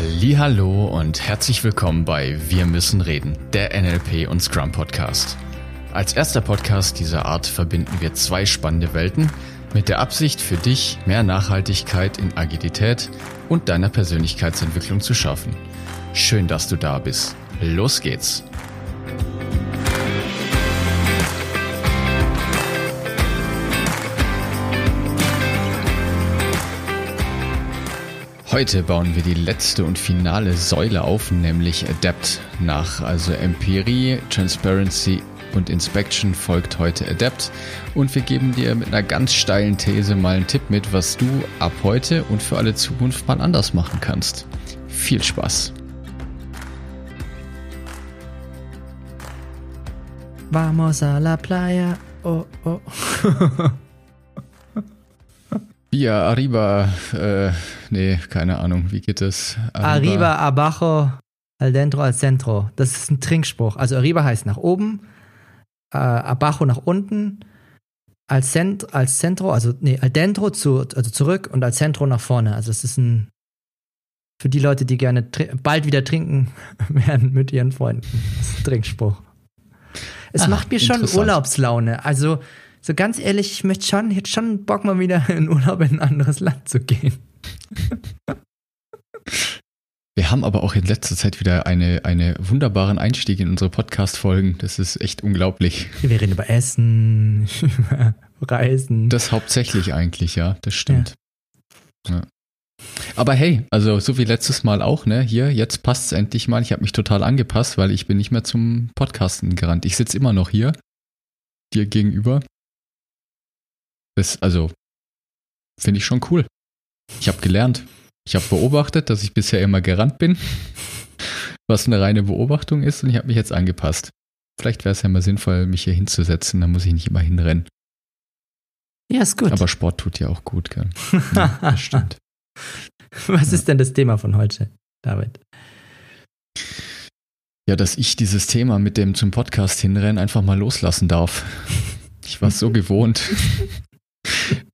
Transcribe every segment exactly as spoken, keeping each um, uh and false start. Hallihallo und herzlich willkommen bei Wir müssen reden, der N L P und Scrum Podcast. Als erster Podcast dieser Art verbinden wir zwei spannende Welten mit der Absicht für dich, mehr Nachhaltigkeit in Agilität und deiner Persönlichkeitsentwicklung zu schaffen. Schön, dass du da bist. Los geht's! Heute bauen wir die letzte und finale Säule auf, nämlich ADAPT. Nach also Empirie, Transparency und Inspection folgt heute ADAPT und wir geben dir mit einer ganz steilen These mal einen Tipp mit, was du ab heute und für alle Zukunft mal anders machen kannst. Viel Spaß! Vamos a la playa, oh oh. Via arriba, äh, nee, keine Ahnung, wie geht das? Arriba, arriba abajo, al dentro, al centro. Das ist ein Trinkspruch. Also arriba heißt nach oben, äh, abajo nach unten, al cent, al centro, also nee, al dentro zu, also zurück und al centro nach vorne. Also es ist ein für die Leute, die gerne tr- bald wieder trinken werden mit ihren Freunden. Das ist ein Trinkspruch. Es Ach, macht mir schon Urlaubslaune. Also so ganz ehrlich, ich möchte schon, hätte schon Bock mal wieder in Urlaub in ein anderes Land zu gehen. Wir haben aber auch in letzter Zeit wieder eine, eine wunderbaren Einstieg in unsere Podcast-Folgen. Das ist echt unglaublich. Wir reden über Essen, über Reisen. Das hauptsächlich eigentlich, ja, das stimmt. Ja. Ja. Aber hey, also so wie letztes Mal auch, ne? Hier, jetzt passt es endlich mal. Ich habe mich total angepasst, weil ich bin nicht mehr zum Podcasten gerannt. Ich sitze immer noch hier, dir gegenüber. Das, also, finde ich schon cool. Ich habe gelernt. Ich habe beobachtet, dass ich bisher immer gerannt bin, was eine reine Beobachtung ist, und ich habe mich jetzt angepasst. Vielleicht wäre es ja mal sinnvoll, mich hier hinzusetzen, dann muss ich nicht immer hinrennen. Ja, ist gut. Aber Sport tut ja auch gut, gell? Ja, das stimmt. Was ja. ist denn das Thema von heute, David? Ja, dass ich dieses Thema mit dem zum Podcast hinrennen einfach mal loslassen darf. Ich war so gewohnt,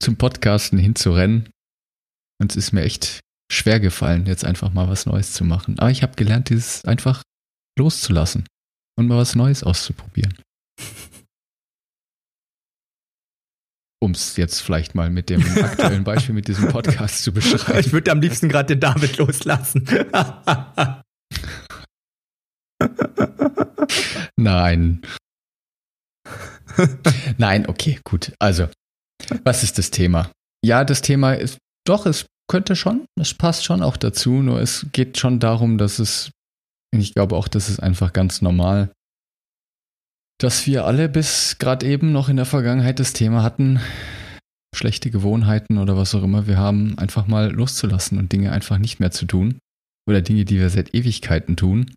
zum Podcasten hinzurennen. Und es ist mir echt schwer gefallen, jetzt einfach mal was Neues zu machen. Aber ich habe gelernt, dieses einfach loszulassen und mal was Neues auszuprobieren. Um es jetzt vielleicht mal mit dem aktuellen Beispiel mit diesem Podcast zu beschreiben. Ich würde am liebsten gerade den David loslassen. Nein. Nein, okay, gut. Also, was ist das Thema? Ja, das Thema ist, doch, es könnte schon, es passt schon auch dazu, nur es geht schon darum, dass es, ich glaube auch, das ist einfach ganz normal, dass wir alle bis gerade eben noch in der Vergangenheit das Thema hatten, schlechte Gewohnheiten oder was auch immer wir haben, einfach mal loszulassen und Dinge einfach nicht mehr zu tun oder Dinge, die wir seit Ewigkeiten tun.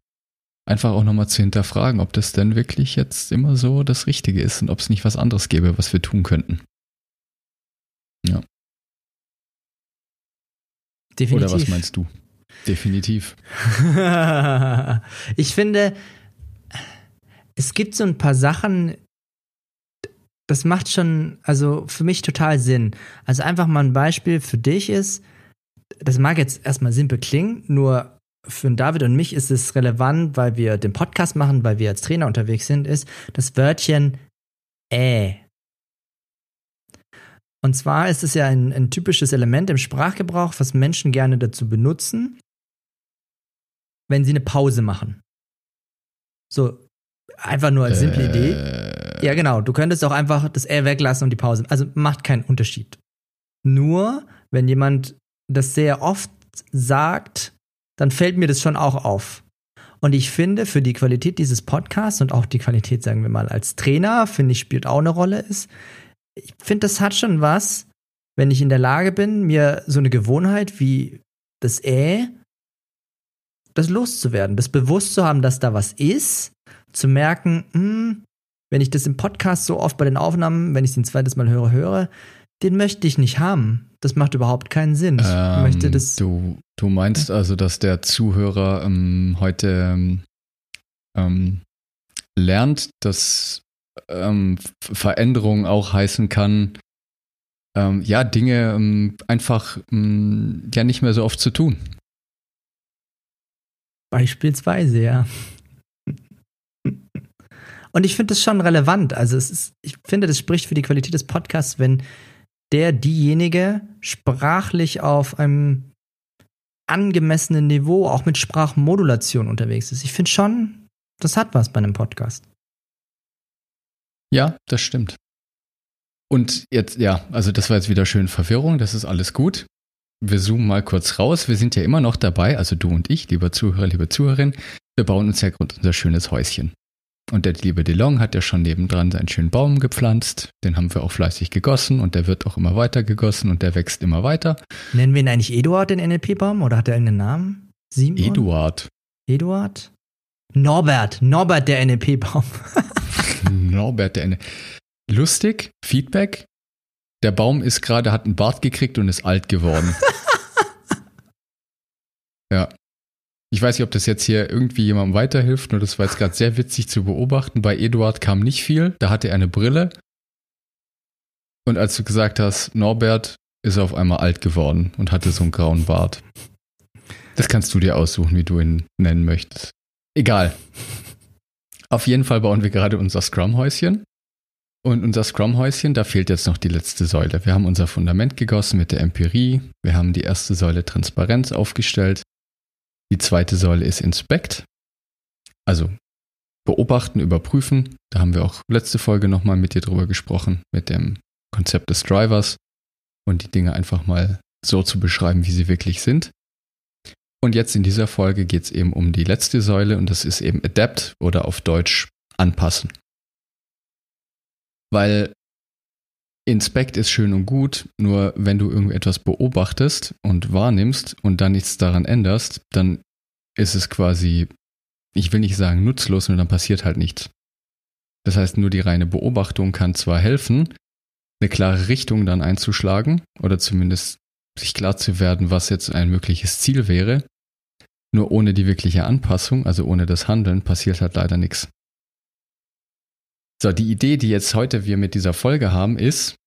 Einfach auch nochmal zu hinterfragen, ob das denn wirklich jetzt immer so das Richtige ist und ob es nicht was anderes gäbe, was wir tun könnten. Ja. Definitiv. Oder was meinst du? Definitiv. Ich finde, es gibt so ein paar Sachen, das macht schon, also für mich total Sinn. Also einfach mal ein Beispiel für dich ist, das mag jetzt erstmal simpel klingen, nur für David und mich ist es relevant, weil wir den Podcast machen, weil wir als Trainer unterwegs sind, ist das Wörtchen äh. Und zwar ist es ja ein, ein typisches Element im Sprachgebrauch, was Menschen gerne dazu benutzen, wenn sie eine Pause machen. So, einfach nur als simple äh. Idee. Ja, genau, du könntest auch einfach das äh weglassen und die Pause. Also macht keinen Unterschied. Nur, wenn jemand das sehr oft sagt, dann fällt mir das schon auch auf. Und ich finde, für die Qualität dieses Podcasts und auch die Qualität, sagen wir mal, als Trainer, finde ich, spielt auch eine Rolle, ist, ich finde, das hat schon was, wenn ich in der Lage bin, mir so eine Gewohnheit wie das Äh, das loszuwerden, das bewusst zu haben, dass da was ist, zu merken, hm, wenn ich das im Podcast so oft bei den Aufnahmen, wenn ich es ein zweites Mal höre, höre, den möchte ich nicht haben. Das macht überhaupt keinen Sinn. Ich ähm, möchte das. Du, du meinst also, dass der Zuhörer ähm, heute ähm, lernt, dass ähm, Veränderung auch heißen kann, ähm, ja, Dinge ähm, einfach ähm, ja nicht mehr so oft zu tun. Beispielsweise, ja. Und ich finde das schon relevant. Also es ist, ich finde, das spricht für die Qualität des Podcasts, wenn der, diejenige sprachlich auf einem angemessenen Niveau, auch mit Sprachmodulation unterwegs ist. Ich finde schon, das hat was bei einem Podcast. Ja, das stimmt. Und jetzt, ja, also das war jetzt wieder schön Verwirrung, das ist alles gut. Wir zoomen mal kurz raus, wir sind ja immer noch dabei, also du und ich, lieber Zuhörer, liebe Zuhörerin, wir bauen uns ja unser schönes Häuschen. Und der liebe De Long hat ja schon nebendran seinen schönen Baum gepflanzt, den haben wir auch fleißig gegossen und der wird auch immer weiter gegossen und der wächst immer weiter. Nennen wir ihn eigentlich Eduard, den N L P-Baum, oder hat er einen Namen? Simon? Eduard. Eduard? Norbert, Norbert, der N L P-Baum. Norbert, der N L P. Lustig, Feedback. Der Baum ist gerade, hat einen Bart gekriegt und ist alt geworden. Ja. Ich weiß nicht, ob das jetzt hier irgendwie jemandem weiterhilft, nur das war jetzt gerade sehr witzig zu beobachten. Bei Eduard kam nicht viel, da hatte er eine Brille. Und als du gesagt hast, Norbert ist auf einmal alt geworden und hatte so einen grauen Bart. Das kannst du dir aussuchen, wie du ihn nennen möchtest. Egal. Auf jeden Fall bauen wir gerade unser Scrum-Häuschen. Und unser Scrum-Häuschen, da fehlt jetzt noch die letzte Säule. Wir haben unser Fundament gegossen mit der Empirie. Wir haben die erste Säule Transparenz aufgestellt. Die zweite Säule ist Inspect, also beobachten, überprüfen. Da haben wir auch letzte Folge nochmal mit dir drüber gesprochen, mit dem Konzept des Drivers und die Dinge einfach mal so zu beschreiben, wie sie wirklich sind. Und jetzt in dieser Folge geht es eben um die letzte Säule und das ist eben Adapt oder auf Deutsch anpassen. Weil Inspect ist schön und gut, nur wenn du irgendetwas beobachtest und wahrnimmst und dann nichts daran änderst, dann ist es quasi, ich will nicht sagen nutzlos, nur dann passiert halt nichts. Das heißt, nur die reine Beobachtung kann zwar helfen, eine klare Richtung dann einzuschlagen oder zumindest sich klar zu werden, was jetzt ein mögliches Ziel wäre, nur ohne die wirkliche Anpassung, also ohne das Handeln, passiert halt leider nichts. So, die Idee, die jetzt heute wir mit dieser Folge haben, ist,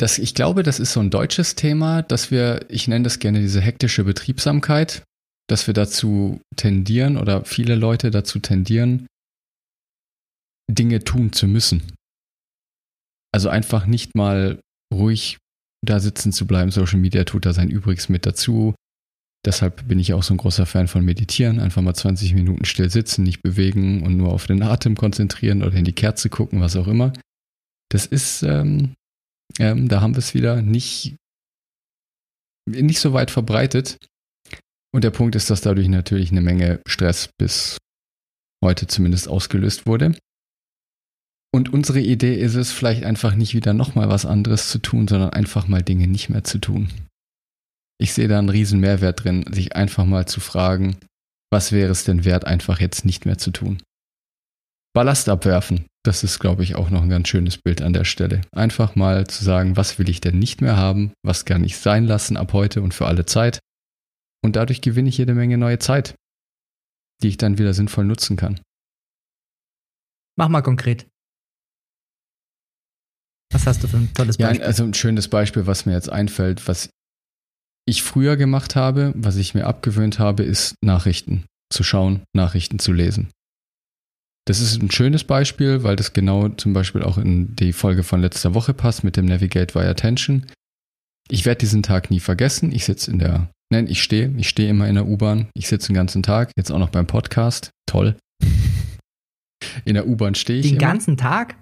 dass ich glaube, das ist so ein deutsches Thema, dass wir, ich nenne das gerne diese hektische Betriebsamkeit, dass wir dazu tendieren oder viele Leute dazu tendieren, Dinge tun zu müssen. Also einfach nicht mal ruhig da sitzen zu bleiben. Social Media tut da sein Übriges mit dazu. Deshalb bin ich auch so ein großer Fan von Meditieren. Einfach mal zwanzig Minuten still sitzen, nicht bewegen und nur auf den Atem konzentrieren oder in die Kerze gucken, was auch immer. Das ist, ähm, ähm, da haben wir es wieder, nicht, nicht so weit verbreitet. Und der Punkt ist, dass dadurch natürlich eine Menge Stress bis heute zumindest ausgelöst wurde. Und unsere Idee ist es, vielleicht einfach nicht wieder nochmal was anderes zu tun, sondern einfach mal Dinge nicht mehr zu tun. Ich sehe da einen riesen Mehrwert drin, sich einfach mal zu fragen, was wäre es denn wert, einfach jetzt nicht mehr zu tun. Ballast abwerfen, das ist, glaube ich, auch noch ein ganz schönes Bild an der Stelle. Einfach mal zu sagen, was will ich denn nicht mehr haben, was kann ich sein lassen ab heute und für alle Zeit. Und dadurch gewinne ich jede Menge neue Zeit, die ich dann wieder sinnvoll nutzen kann. Mach mal konkret. Was hast du für ein tolles Beispiel? Ja, also ein schönes Beispiel, was mir jetzt einfällt, was ich früher gemacht habe, was ich mir abgewöhnt habe, ist Nachrichten zu schauen, Nachrichten zu lesen. Das ist ein schönes Beispiel, weil das genau zum Beispiel auch in die Folge von letzter Woche passt mit dem Navigate via Attention. Ich werde diesen Tag nie vergessen. Ich sitze in der, nein, ich stehe, ich stehe immer in der U-Bahn. Ich sitze den ganzen Tag, jetzt auch noch beim Podcast. Toll. In der U-Bahn stehe ich Den immer. ganzen Tag?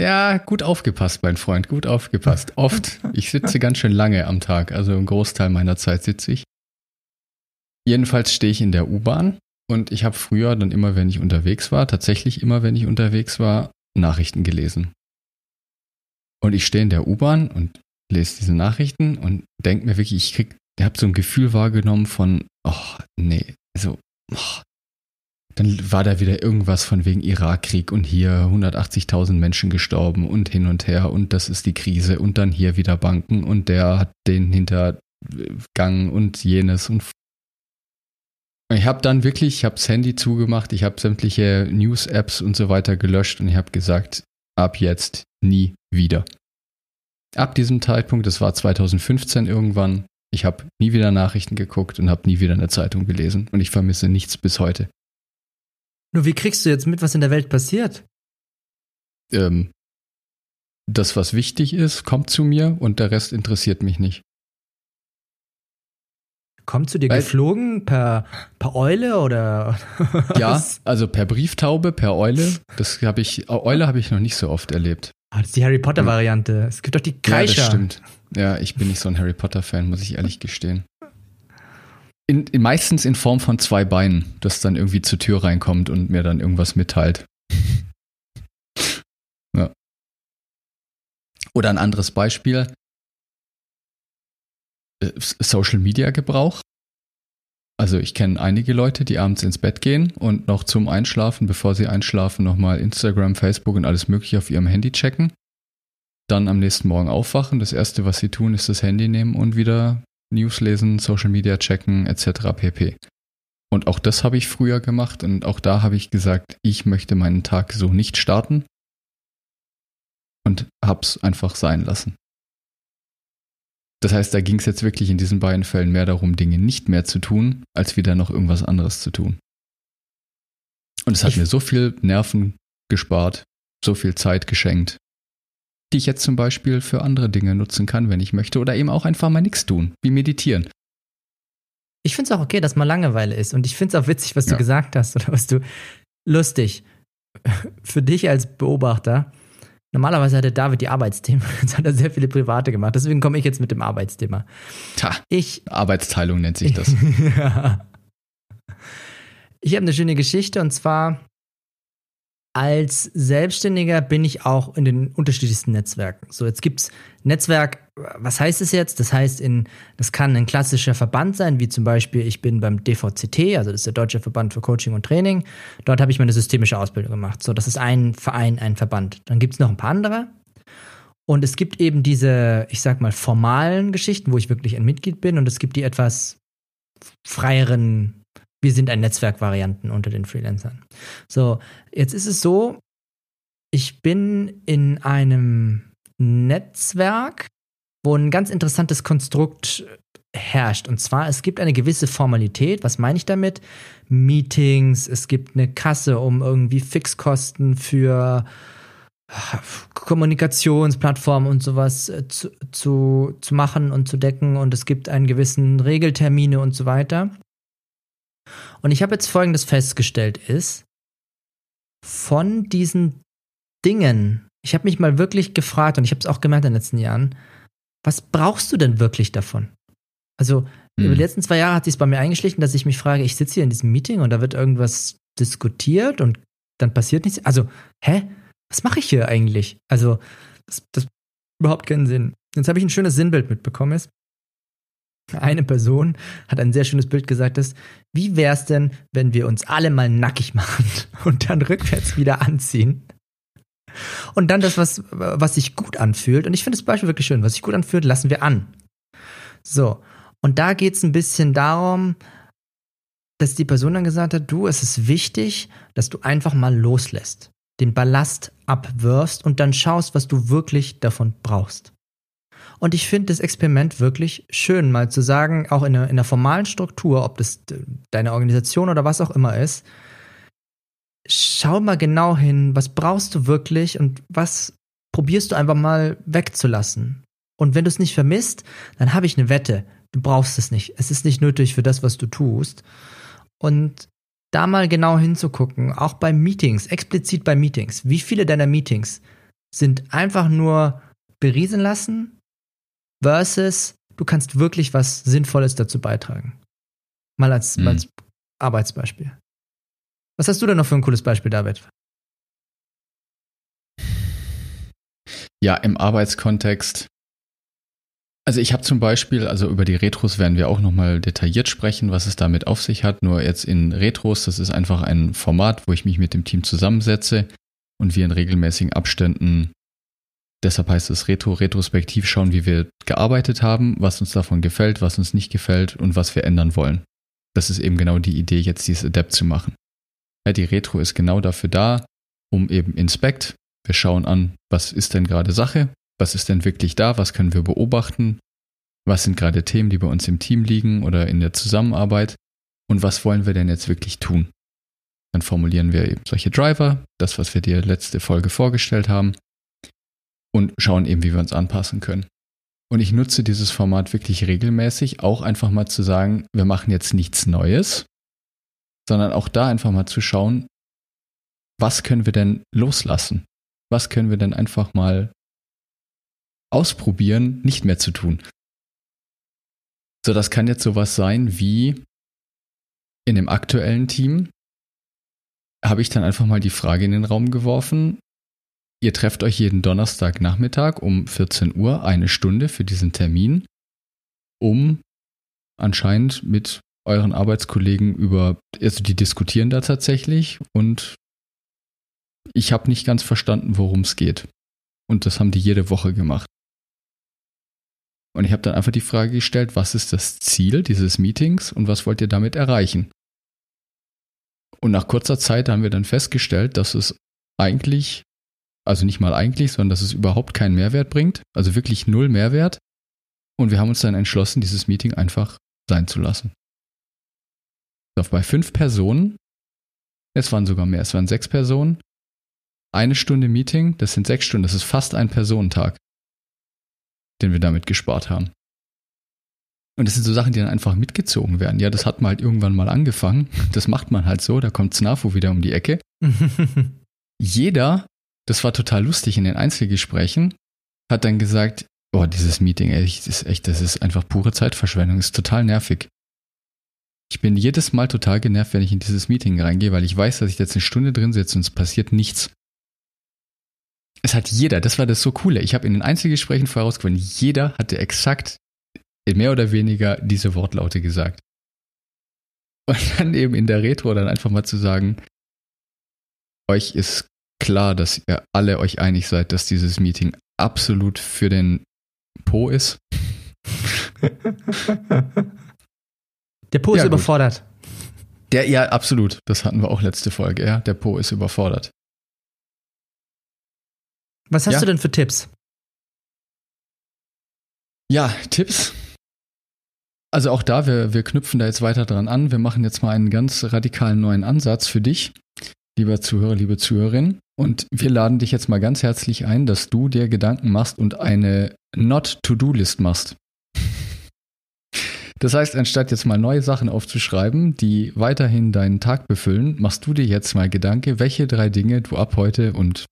Ja, gut aufgepasst, mein Freund, gut aufgepasst. Oft. Ich sitze ganz schön lange am Tag, also einen Großteil meiner Zeit sitze ich. Jedenfalls stehe ich in der U-Bahn und ich habe früher dann immer, wenn ich unterwegs war, tatsächlich immer, wenn ich unterwegs war, Nachrichten gelesen. Und ich stehe in der U-Bahn und lese diese Nachrichten und denke mir wirklich, ich krieg, ich habe so ein Gefühl wahrgenommen von, oh, nee, so, oh. Dann war da wieder irgendwas von wegen Irakkrieg und hier hundertachtzigtausend Menschen gestorben und hin und her und das ist die Krise und dann hier wieder Banken und der hat den Hintergang und jenes. Und ich habe dann wirklich, ich habe das Handy zugemacht, ich habe sämtliche News-Apps und so weiter gelöscht und ich habe gesagt, ab jetzt nie wieder. Ab diesem Zeitpunkt, das war zweitausendfünfzehn irgendwann, ich habe nie wieder Nachrichten geguckt und habe nie wieder eine Zeitung gelesen und ich vermisse nichts bis heute. Nur wie kriegst du jetzt mit, was in der Welt passiert? Ähm, das, was wichtig ist, kommt zu mir und der Rest interessiert mich nicht. Kommt zu dir Weil, geflogen per, per Eule oder was? Ja, also per Brieftaube, per Eule. Das habe ich, Eule habe ich noch nicht so oft erlebt. Ah, das ist die Harry Potter-Variante. Es gibt doch die Kreischer. Ja, das stimmt. Ja, ich bin nicht so ein Harry Potter-Fan, muss ich ehrlich gestehen. In, in, meistens in Form von zwei Beinen, das dann irgendwie zur Tür reinkommt und mir dann irgendwas mitteilt. Ja. Oder ein anderes Beispiel. Social-Media-Gebrauch. Also ich kenne einige Leute, die abends ins Bett gehen und noch zum Einschlafen, bevor sie einschlafen, nochmal Instagram, Facebook und alles mögliche auf ihrem Handy checken. Dann am nächsten Morgen aufwachen. Das Erste, was sie tun, ist das Handy nehmen und wieder News lesen, Social Media checken, et cetera pp. Und auch das habe ich früher gemacht und auch da habe ich gesagt, ich möchte meinen Tag so nicht starten und habe es einfach sein lassen. Das heißt, da ging es jetzt wirklich in diesen beiden Fällen mehr darum, Dinge nicht mehr zu tun, als wieder noch irgendwas anderes zu tun. Und es hat ich mir so viel Nerven gespart, so viel Zeit geschenkt, die ich jetzt zum Beispiel für andere Dinge nutzen kann, wenn ich möchte, oder eben auch einfach mal nichts tun, wie meditieren. Ich finde es auch okay, dass mal Langeweile ist. Und ich finde es auch witzig, was ja. du gesagt hast oder was du... Lustig. Für dich als Beobachter... Normalerweise hatte David die Arbeitsthemen, jetzt hat er sehr viele private gemacht. Deswegen komme ich jetzt mit dem Arbeitsthema. Ta, ich, Arbeitsteilung nennt sich das. Ja. Ich habe eine schöne Geschichte und zwar, als Selbstständiger bin ich auch in den unterschiedlichsten Netzwerken. So, jetzt gibt's Netzwerk, was heißt es jetzt? Das heißt, in, das kann ein klassischer Verband sein, wie zum Beispiel, ich bin beim D V C T, also das ist der Deutsche Verband für Coaching und Training. Dort habe ich meine systemische Ausbildung gemacht. So, das ist ein Verein, ein Verband. Dann gibt es noch ein paar andere. Und es gibt eben diese, ich sag mal, formalen Geschichten, wo ich wirklich ein Mitglied bin. Und es gibt die etwas freieren, wir sind ein Netzwerk-Varianten unter den Freelancern. So, jetzt ist es so, ich bin in einem Netzwerk, wo ein ganz interessantes Konstrukt herrscht. Und zwar, es gibt eine gewisse Formalität. Was meine ich damit? Meetings, es gibt eine Kasse, um irgendwie Fixkosten für Kommunikationsplattformen und sowas zu, zu, zu machen und zu decken. Und es gibt einen gewissen Regeltermine und so weiter. Und ich habe jetzt Folgendes festgestellt ist, von diesen Dingen, ich habe mich mal wirklich gefragt und ich habe es auch gemerkt in den letzten Jahren, was brauchst du denn wirklich davon? Also hm. über die letzten zwei Jahre hat sich es bei mir eingeschlichen, dass ich mich frage, ich sitze hier in diesem Meeting und da wird irgendwas diskutiert und dann passiert nichts. Also, hä? Was mache ich hier eigentlich? Also, das, das macht überhaupt keinen Sinn. Jetzt habe ich ein schönes Sinnbild mitbekommen. Ist, eine Person hat ein sehr schönes Bild gesagt, dass, wie wäre es denn, wenn wir uns alle mal nackig machen und dann rückwärts wieder anziehen? Und dann das, was, was sich gut anfühlt, und ich finde das Beispiel wirklich schön, was sich gut anfühlt, lassen wir an. So, und da geht es ein bisschen darum, dass die Person dann gesagt hat, du, es ist wichtig, dass du einfach mal loslässt, den Ballast abwirfst und dann schaust, was du wirklich davon brauchst. Und ich finde das Experiment wirklich schön, mal zu sagen, auch in einer, in einer formalen Struktur, ob das deine Organisation oder was auch immer ist, schau mal genau hin, was brauchst du wirklich und was probierst du einfach mal wegzulassen. Und wenn du es nicht vermisst, dann habe ich eine Wette, du brauchst es nicht. Es ist nicht nötig für das, was du tust. Und da mal genau hinzugucken, auch bei Meetings, explizit bei Meetings. Wie viele deiner Meetings sind einfach nur beriesen lassen versus du kannst wirklich was Sinnvolles dazu beitragen. Mal als, mhm. als Arbeitsbeispiel. Was hast du denn noch für ein cooles Beispiel, David? Ja, im Arbeitskontext. Also ich habe zum Beispiel, also über die Retros werden wir auch nochmal detailliert sprechen, was es damit auf sich hat. Nur jetzt in Retros, das ist einfach ein Format, wo ich mich mit dem Team zusammensetze und wir in regelmäßigen Abständen, deshalb heißt es Retro, retrospektiv schauen, wie wir gearbeitet haben, was uns davon gefällt, was uns nicht gefällt und was wir ändern wollen. Das ist eben genau die Idee, jetzt dieses Adapt zu machen. Ja, die Retro ist genau dafür da, um eben Inspect. Wir schauen an, was ist denn gerade Sache, was ist denn wirklich da, was können wir beobachten, was sind gerade Themen, die bei uns im Team liegen oder in der Zusammenarbeit und was wollen wir denn jetzt wirklich tun. Dann formulieren wir eben solche Driver, das, was wir dir letzte Folge vorgestellt haben, und schauen eben, wie wir uns anpassen können. Und ich nutze dieses Format wirklich regelmäßig, auch einfach mal zu sagen, wir machen jetzt nichts Neues, sondern auch da einfach mal zu schauen, was können wir denn loslassen? Was können wir denn einfach mal ausprobieren, nicht mehr zu tun? So, das kann jetzt sowas sein wie in dem aktuellen Team habe ich dann einfach mal die Frage in den Raum geworfen, ihr trefft euch jeden Donnerstagnachmittag um vierzehn Uhr eine Stunde für diesen Termin, um anscheinend mit euren Arbeitskollegen über, also die diskutieren da tatsächlich und ich habe nicht ganz verstanden, worum es geht. Und das haben die jede Woche gemacht. Und ich habe dann einfach die Frage gestellt, was ist das Ziel dieses Meetings und was wollt ihr damit erreichen? Und nach kurzer Zeit haben wir dann festgestellt, dass es eigentlich, also nicht mal eigentlich, sondern dass es überhaupt keinen Mehrwert bringt, also wirklich null Mehrwert. Und wir haben uns dann entschlossen, dieses Meeting einfach sein zu lassen. Also bei fünf Personen, es waren sogar mehr, es waren sechs Personen, eine Stunde Meeting, das sind sechs Stunden, das ist fast ein Personentag, den wir damit gespart haben. Und das sind so Sachen, die dann einfach mitgezogen werden. Ja, das hat man halt irgendwann mal angefangen. Das macht man halt so. Da kommt SNAFU wieder um die Ecke. Jeder, das war total lustig in den Einzelgesprächen, hat dann gesagt, oh, dieses Meeting, ey, das ist echt, das ist einfach pure Zeitverschwendung. Das ist total nervig. Ich bin jedes Mal total genervt, wenn ich in dieses Meeting reingehe, weil ich weiß, dass ich jetzt eine Stunde drin sitze und es passiert nichts. Es hat jeder, das war das so Coole. Ich habe in den Einzelgesprächen vorher rausgefunden, jeder hatte exakt mehr oder weniger diese Wortlaute gesagt. Und dann eben in der Retro dann einfach mal zu sagen, euch ist klar, dass ihr alle euch einig seid, dass dieses Meeting absolut für den Po ist. Der Po ja, ist gut. Überfordert. Der, ja, absolut. Das hatten wir auch letzte Folge. Ja, der Po ist überfordert. Was hast ja. du denn für Tipps? Ja, Tipps. Also auch da, wir, wir knüpfen da jetzt weiter dran an. Wir machen jetzt mal einen ganz radikalen neuen Ansatz für dich, lieber Zuhörer, liebe Zuhörerin. Und wir laden dich jetzt mal ganz herzlich ein, dass du dir Gedanken machst und eine Not-to-Do-List machst. Das heißt, anstatt jetzt mal neue Sachen aufzuschreiben, die weiterhin deinen Tag befüllen, machst du dir jetzt mal Gedanken, welche drei Dinge du ab heute und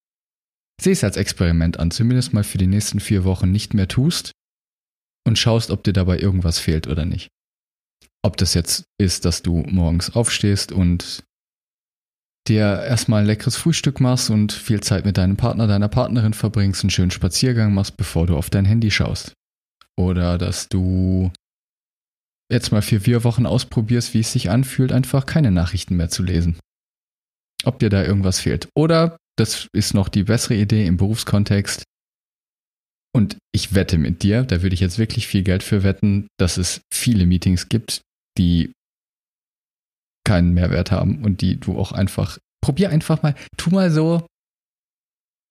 sieh es als Experiment an, zumindest mal für die nächsten vier Wochen nicht mehr tust und schaust, ob dir dabei irgendwas fehlt oder nicht. Ob das jetzt ist, dass du morgens aufstehst und dir erstmal ein leckeres Frühstück machst und viel Zeit mit deinem Partner, deiner Partnerin verbringst, einen schönen Spaziergang machst, bevor du auf dein Handy schaust. Oder dass du jetzt mal für vier Wochen ausprobierst, wie es sich anfühlt, einfach keine Nachrichten mehr zu lesen. Ob dir da irgendwas fehlt. Oder das ist noch die bessere Idee im Berufskontext. Und ich wette mit dir, da würde ich jetzt wirklich viel Geld für wetten, dass es viele Meetings gibt, die keinen Mehrwert haben und die du auch einfach, probier einfach mal, tu mal so,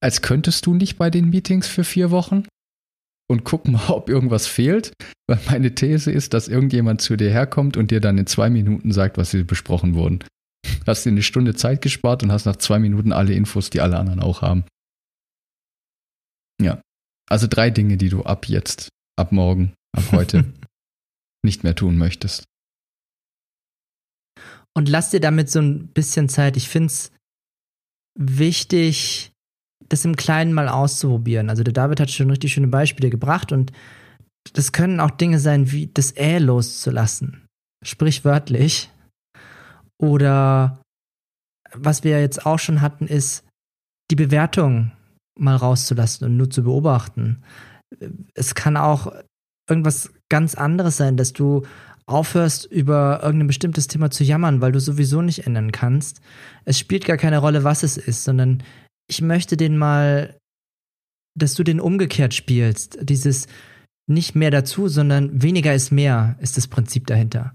als könntest du nicht bei den Meetings für vier Wochen und guck mal, ob irgendwas fehlt, weil meine These ist, dass irgendjemand zu dir herkommt und dir dann in zwei Minuten sagt, was sie besprochen wurden. Hast dir eine Stunde Zeit gespart und hast nach zwei Minuten alle Infos, die alle anderen auch haben. Ja, also drei Dinge, die du ab jetzt, ab morgen, ab heute nicht mehr tun möchtest. Und lass dir damit so ein bisschen Zeit. Ich finde es wichtig, das im Kleinen mal auszuprobieren. Also der David hat schon richtig schöne Beispiele gebracht und das können auch Dinge sein, wie das Äh loszulassen. Sprichwörtlich. Oder was wir jetzt auch schon hatten, ist, die Bewertung mal rauszulassen und nur zu beobachten. Es kann auch irgendwas ganz anderes sein, dass du aufhörst, über irgendein bestimmtes Thema zu jammern, weil du sowieso nicht ändern kannst. Es spielt gar keine Rolle, was es ist, sondern ich möchte den mal, dass du den umgekehrt spielst. Dieses nicht mehr dazu, sondern weniger ist mehr, ist das Prinzip dahinter.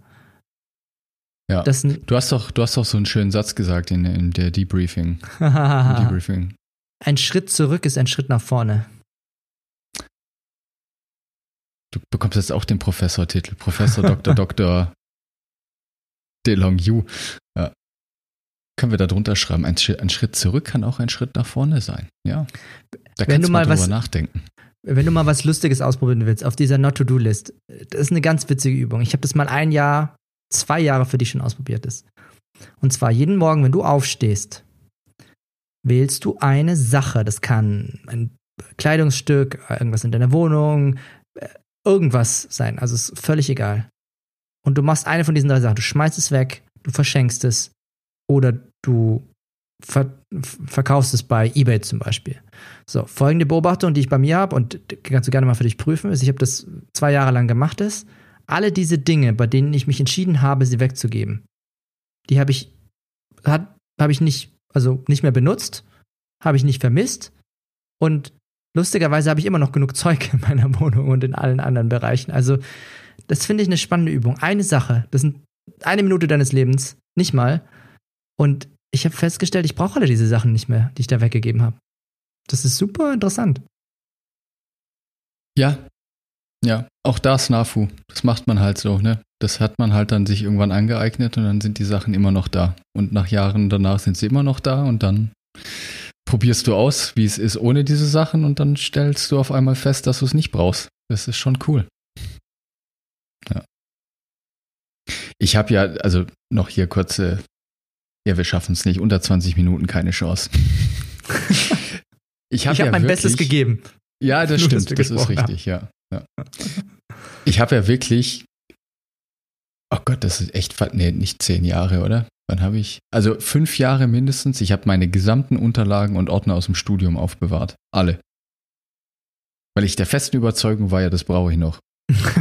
Ja, das, du hast doch, du hast doch so einen schönen Satz gesagt in, in der Debriefing. Debriefing. Ein Schritt zurück ist ein Schritt nach vorne. Du bekommst jetzt auch den Professortitel. Professor Doktor Doktor De Long Iu. Ja. Können wir da drunter schreiben. Ein, ein Schritt zurück kann auch ein Schritt nach vorne sein. Ja. Da kannst du mal drüber was, nachdenken. Wenn du mal was Lustiges ausprobieren willst, auf dieser Not-to-Do-List, das ist eine ganz witzige Übung. Ich habe das mal ein Jahr, zwei Jahre für dich schon ausprobiert ist. Und zwar jeden Morgen, wenn du aufstehst, wählst du eine Sache. Das kann ein Kleidungsstück, irgendwas in deiner Wohnung, irgendwas sein, also ist völlig egal. Und du machst eine von diesen drei Sachen. Du schmeißt es weg, du verschenkst es oder du ver- verkaufst es bei eBay zum Beispiel. So, folgende Beobachtung, die ich bei mir habe und die kannst du gerne mal für dich prüfen, ist, ich habe das zwei Jahre lang gemacht, ist, alle diese Dinge, bei denen ich mich entschieden habe, sie wegzugeben, die habe ich, hat, habe ich nicht, also nicht mehr benutzt, habe ich nicht vermisst und lustigerweise habe ich immer noch genug Zeug in meiner Wohnung und in allen anderen Bereichen. Also das finde ich eine spannende Übung. Eine Sache, das sind eine Minute deines Lebens, nicht mal. Und ich habe festgestellt, ich brauche alle diese Sachen nicht mehr, die ich da weggegeben habe. Das ist super interessant. Ja, ja, auch da SNAFU. Das macht man halt so, ne? Das hat man halt dann sich irgendwann angeeignet und dann sind die Sachen immer noch da. Und nach Jahren danach sind sie immer noch da und dann probierst du aus, wie es ist ohne diese Sachen und dann stellst du auf einmal fest, dass du es nicht brauchst. Das ist schon cool. Ja. Ich habe ja, also noch hier kurze, ja, wir schaffen es nicht, unter zwanzig Minuten keine Chance. Ich habe hab ja mein wirklich, Bestes gegeben. Ja, das Nur stimmt, das ist richtig, ja. ja. Ich habe ja wirklich, oh Gott, das ist echt, nee, nicht zehn Jahre, oder? Wann habe ich? Also fünf Jahre mindestens. Ich habe meine gesamten Unterlagen und Ordner aus dem Studium aufbewahrt. Alle. Weil ich der festen Überzeugung war, ja, das brauche ich noch.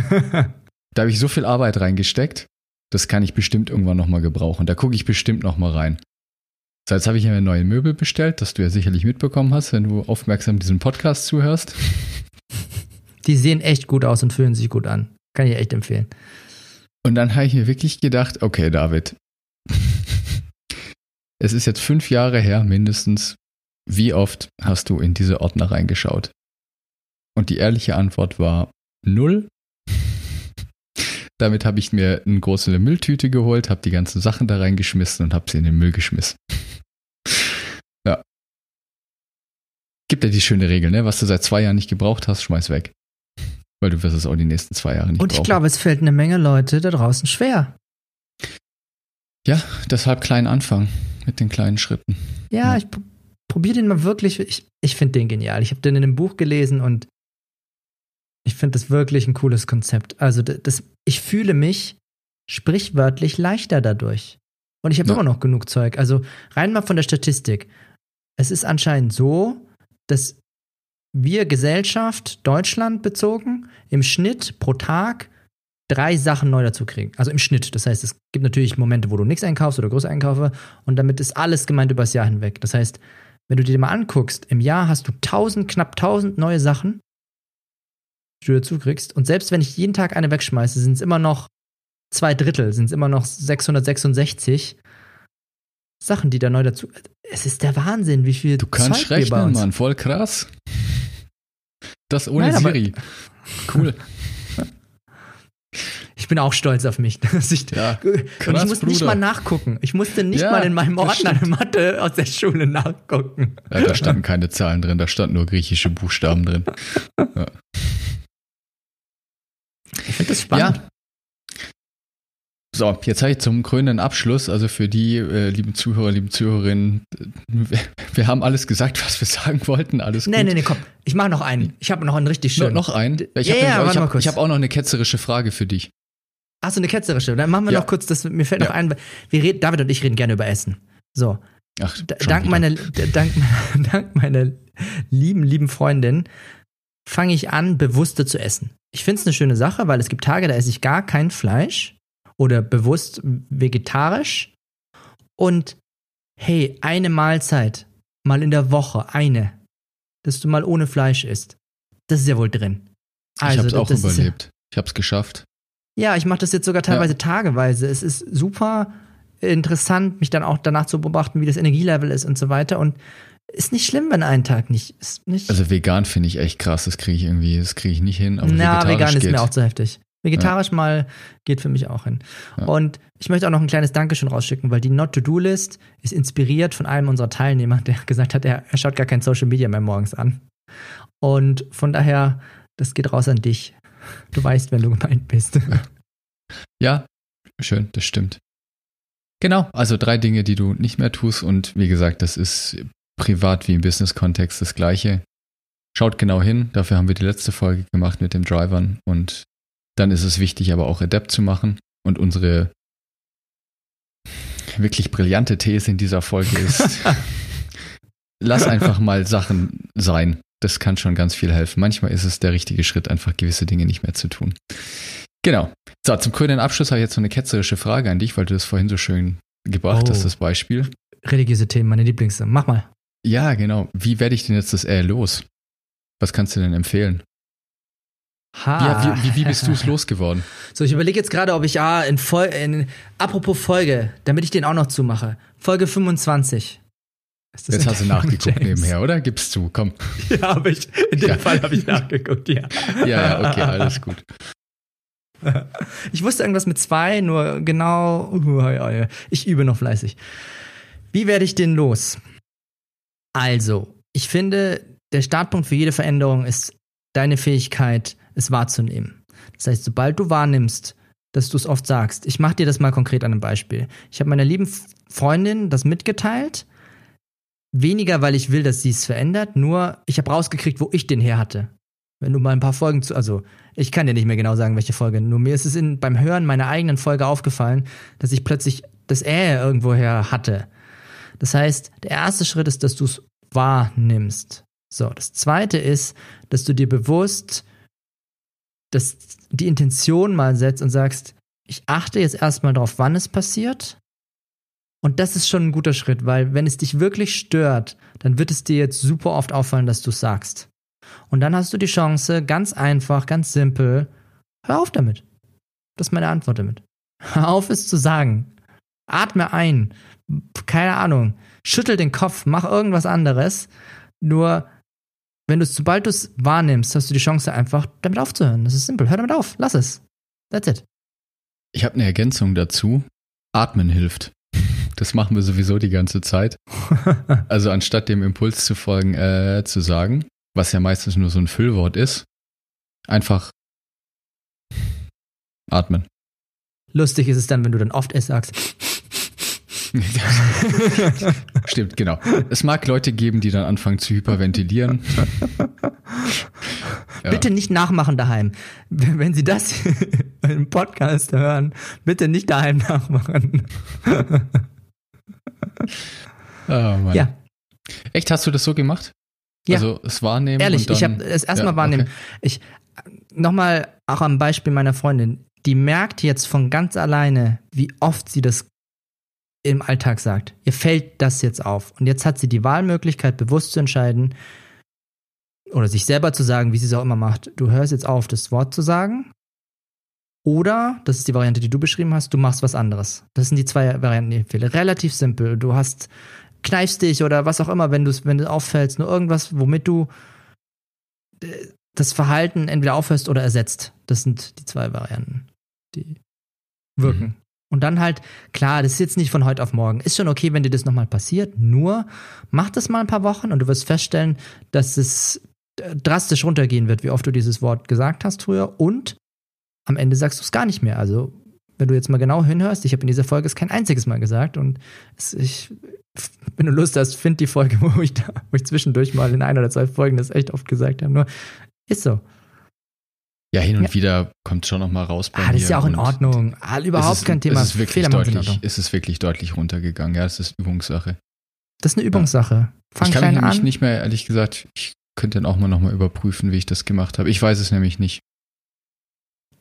Da habe ich so viel Arbeit reingesteckt, das kann ich bestimmt irgendwann nochmal gebrauchen. Da gucke ich bestimmt nochmal rein. So, jetzt habe ich mir neue Möbel bestellt, das du ja sicherlich mitbekommen hast, wenn du aufmerksam diesen Podcast zuhörst. Die sehen echt gut aus und fühlen sich gut an. Kann ich echt empfehlen. Und dann habe ich mir wirklich gedacht, okay, David, es ist jetzt fünf Jahre her, mindestens. Wie oft hast du in diese Ordner reingeschaut? Und die ehrliche Antwort war null. Damit habe ich mir eine große Mülltüte geholt, habe die ganzen Sachen da reingeschmissen und habe sie in den Müll geschmissen. Ja. Gibt ja die schöne Regel, ne? Was du seit zwei Jahren nicht gebraucht hast, schmeiß weg. Weil du wirst es auch die nächsten zwei Jahre nicht brauchen. Und ich brauchen. glaube, es fällt eine Menge Leute da draußen schwer. Ja, deshalb kleinen Anfang mit den kleinen Schritten. Ja, ja. ich pr- probiere den mal wirklich. Ich, ich finde den genial. Ich habe den in einem Buch gelesen und ich finde das wirklich ein cooles Konzept. Also das, ich fühle mich sprichwörtlich leichter dadurch. Und ich habe ja. immer noch genug Zeug. Also rein mal von der Statistik. Es ist anscheinend so, dass wir Gesellschaft, Deutschland bezogen, im Schnitt pro Tag drei Sachen neu dazu kriegen. Also im Schnitt. Das heißt, es gibt natürlich Momente, wo du nichts einkaufst oder groß einkaufe und damit ist alles gemeint über das Jahr hinweg. Das heißt, wenn du dir mal anguckst, im Jahr hast du tausend, knapp tausend neue Sachen, die du dazu kriegst und selbst wenn ich jeden Tag eine wegschmeiße, sind es immer noch zwei Drittel, sind es immer noch sechshundertsechsundsechzig Sachen, die da neu dazu... Es ist der Wahnsinn, wie viel Zeug wir bei uns... Du kannst rechnen, Mann, voll krass. Das ohne Nein, Siri. Cool. Ich bin auch stolz auf mich. Ich, ja, krass, und ich musste Bruder. nicht mal nachgucken. Ich musste nicht ja, mal in meinem Ordner Mathe aus der Schule nachgucken. Ja, da standen keine Zahlen drin, da standen nur griechische Buchstaben drin. Ja. Ich finde das spannend. Ja. So, jetzt habe ich zum krönenden Abschluss, also für die äh, lieben Zuhörer, lieben Zuhörerinnen, wir, wir haben alles gesagt, was wir sagen wollten, alles nee, gut. Nee, nee, komm, ich mache noch einen. Ich habe noch einen richtig schönen. No, noch einen? Ich habe yeah, ja, hab, hab auch noch eine ketzerische Frage für dich. Ach so, eine ketzerische, dann machen wir ja. noch kurz, das, mir fällt ja. noch ein, wir reden, David und ich reden gerne über Essen. So, Ach, D- dank, meiner, dank, dank meiner lieben, lieben Freundin fange ich an, bewusster zu essen. Ich finde es eine schöne Sache, weil es gibt Tage, da esse ich gar kein Fleisch. Oder bewusst vegetarisch. Und hey, eine Mahlzeit, mal in der Woche, eine, dass du mal ohne Fleisch isst. Das ist ja wohl drin. Also, ich hab's auch das überlebt. Ist, ich hab's geschafft. Ja, ich mache das jetzt sogar teilweise ja. tageweise. Es ist super interessant, mich dann auch danach zu beobachten, wie das Energielevel ist und so weiter. Und Ist nicht schlimm, wenn ein Tag nicht ist. Nicht also vegan finde ich echt krass, das kriege ich irgendwie, das kriege ich nicht hin. Aber na, vegan ist mir auch zu heftig. Vegetarisch ja. mal geht für mich auch hin. Ja. Und ich möchte auch noch ein kleines Dankeschön rausschicken, weil die Not-to-Do-List ist inspiriert von einem unserer Teilnehmer, der gesagt hat, er, er schaut gar kein Social Media mehr morgens an. Und von daher, das geht raus an dich. Du weißt, wenn du gemeint bist. Ja, schön, das stimmt. Genau, also drei Dinge, die du nicht mehr tust. Und wie gesagt, das ist privat wie im Business-Kontext das Gleiche. Schaut genau hin. Dafür haben wir die letzte Folge gemacht mit dem Drivern. Und dann ist es wichtig, aber auch Adapt zu machen. Und unsere wirklich brillante These in dieser Folge ist, lass einfach mal Sachen sein. Das kann schon ganz viel helfen. Manchmal ist es der richtige Schritt, einfach gewisse Dinge nicht mehr zu tun. Genau. So, zum krönenden Abschluss habe ich jetzt so eine ketzerische Frage an dich, weil du das vorhin so schön gebracht oh. hast, das Beispiel. Religiöse Themen, meine Lieblingsthemen. Mach mal. Ja, genau. Wie werde ich denn jetzt das eher los? Was kannst du denn empfehlen? Ha. Ja, wie, wie, wie bist du es losgeworden? So, ich überlege jetzt gerade, ob ich ja in Folge, in, apropos Folge, damit ich den auch noch zumache. Folge fünfundzwanzig. Ist das jetzt hast du nachgeguckt James? Nebenher, oder? Gibst du, komm. Ja, aber ich, in dem ja. Fall habe ich nachgeguckt, ja. Ja, ja, okay, alles gut. Ich wusste irgendwas mit zwei, nur genau, ich übe noch fleißig. Wie werde ich denn los? Also, ich finde, der Startpunkt für jede Veränderung ist deine Fähigkeit, es wahrzunehmen. Das heißt, sobald du wahrnimmst, dass du es oft sagst, ich mache dir das mal konkret an einem Beispiel. Ich habe meiner lieben Freundin das mitgeteilt, weniger, weil ich will, dass sie es verändert, nur ich habe rausgekriegt, wo ich den her hatte. Wenn du mal ein paar Folgen zu, also ich kann dir nicht mehr genau sagen, welche Folge, nur mir ist es in, beim Hören meiner eigenen Folge aufgefallen, dass ich plötzlich das Äh irgendwoher hatte. Das heißt, der erste Schritt ist, dass du es wahrnimmst. So, das zweite ist, dass du dir bewusst dass die Intention mal setzt und sagst, ich achte jetzt erstmal drauf, wann es passiert. Und das ist schon ein guter Schritt, weil wenn es dich wirklich stört, dann wird es dir jetzt super oft auffallen, dass du es sagst. Und dann hast du die Chance, ganz einfach, ganz simpel, hör auf damit. Das ist meine Antwort damit. Hör auf, es zu sagen. Atme ein. Keine Ahnung. Schüttel den Kopf, mach irgendwas anderes. Nur, wenn du es, sobald du es wahrnimmst, hast du die Chance, einfach damit aufzuhören. Das ist simpel. Hör damit auf. Lass es. That's it. Ich habe eine Ergänzung dazu. Atmen hilft. Das machen wir sowieso die ganze Zeit. Also anstatt dem Impuls zu folgen, äh, zu sagen, was ja meistens nur so ein Füllwort ist, einfach atmen. Lustig ist es dann, wenn du dann oft es sagst. Stimmt, genau. Es mag Leute geben, die dann anfangen zu hyperventilieren. Ja. Bitte nicht nachmachen daheim. Wenn Sie das im Podcast hören, bitte nicht daheim nachmachen. Oh Mann. Ja. Echt, hast du das so gemacht? Ja. Also es wahrnehmen? Ehrlich, und dann, ich habe es erstmal ja, wahrnehmen. Okay. Ich nochmal auch am Beispiel meiner Freundin. Die merkt jetzt von ganz alleine, wie oft sie das im Alltag sagt. Ihr fällt das jetzt auf. Und jetzt hat sie die Wahlmöglichkeit, bewusst zu entscheiden oder sich selber zu sagen, wie sie es auch immer macht, du hörst jetzt auf, das Wort zu sagen. Oder, das ist die Variante, die du beschrieben hast, du machst was anderes. Das sind die zwei Varianten, die ich empfehle. Relativ simpel. Du hast, kneifst dich oder was auch immer, wenn du wenn du auffällst, nur irgendwas, womit du das Verhalten entweder aufhörst oder ersetzt. Das sind die zwei Varianten, die wirken. Mhm. Und dann halt, klar, das ist jetzt nicht von heute auf morgen. Ist schon okay, wenn dir das nochmal passiert, nur mach das mal ein paar Wochen und du wirst feststellen, dass es drastisch runtergehen wird, wie oft du dieses Wort gesagt hast früher und am Ende sagst du es gar nicht mehr. Also, wenn du jetzt mal genau hinhörst, ich habe in dieser Folge es kein einziges Mal gesagt und es, ich, wenn du Lust hast, find die Folge, wo ich, da, wo ich zwischendurch mal in ein oder zwei Folgen das echt oft gesagt habe, nur ist so. Ja, hin und ja. wieder kommt schon noch mal raus bei ah, mir. Das ist ja auch in Ordnung. Ah, überhaupt ist, kein Thema. Es ist wirklich deutlich, ist es wirklich deutlich runtergegangen. Ja, es ist Übungssache. Das ist eine Übungssache. Ja. Fang ich kann mich nämlich an. Nicht mehr, ehrlich gesagt, ich könnte dann auch mal noch mal überprüfen, wie ich das gemacht habe. Ich weiß es nämlich nicht.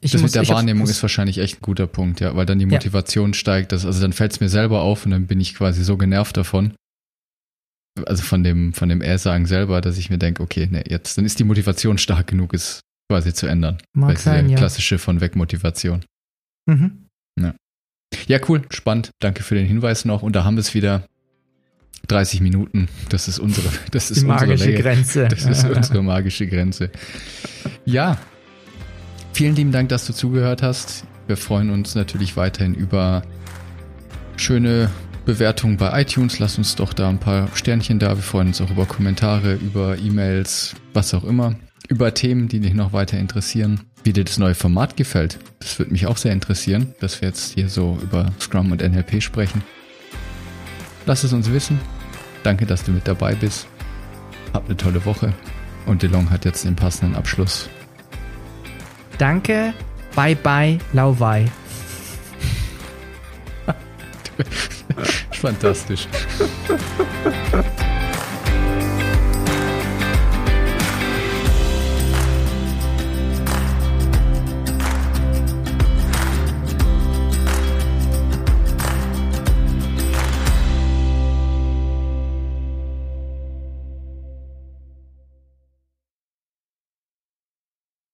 Ich das muss, mit der Wahrnehmung hab, ist wahrscheinlich echt ein guter Punkt, ja, weil dann die Motivation ja. steigt. Dass, also dann fällt es mir selber auf und dann bin ich quasi so genervt davon. Also von dem, von dem Äh-Sagen selber, dass ich mir denke, okay, nee, jetzt, dann ist die Motivation stark genug, ist quasi zu ändern. Mag sein, ja. Klassische von Wegmotivation. Mhm. Ja. Ja, cool, spannend. Danke für den Hinweis noch. Und da haben wir es wieder. dreißig Minuten, das ist unsere, das ist die magische unsere Grenze. Das ist unsere magische Grenze. Ja, vielen lieben Dank, dass du zugehört hast. Wir freuen uns natürlich weiterhin über schöne Bewertungen bei iTunes. Lass uns doch da ein paar Sternchen da. Wir freuen uns auch über Kommentare, über E-Mails, was auch immer. Über Themen, die dich noch weiter interessieren. Wie dir das neue Format gefällt, das würde mich auch sehr interessieren, dass wir jetzt hier so über Scrum und N L P sprechen. Lass es uns wissen. Danke, dass du mit dabei bist. Hab eine tolle Woche. Und De Long hat jetzt den passenden Abschluss. Danke. Bye bye, Lauwei. Fantastisch.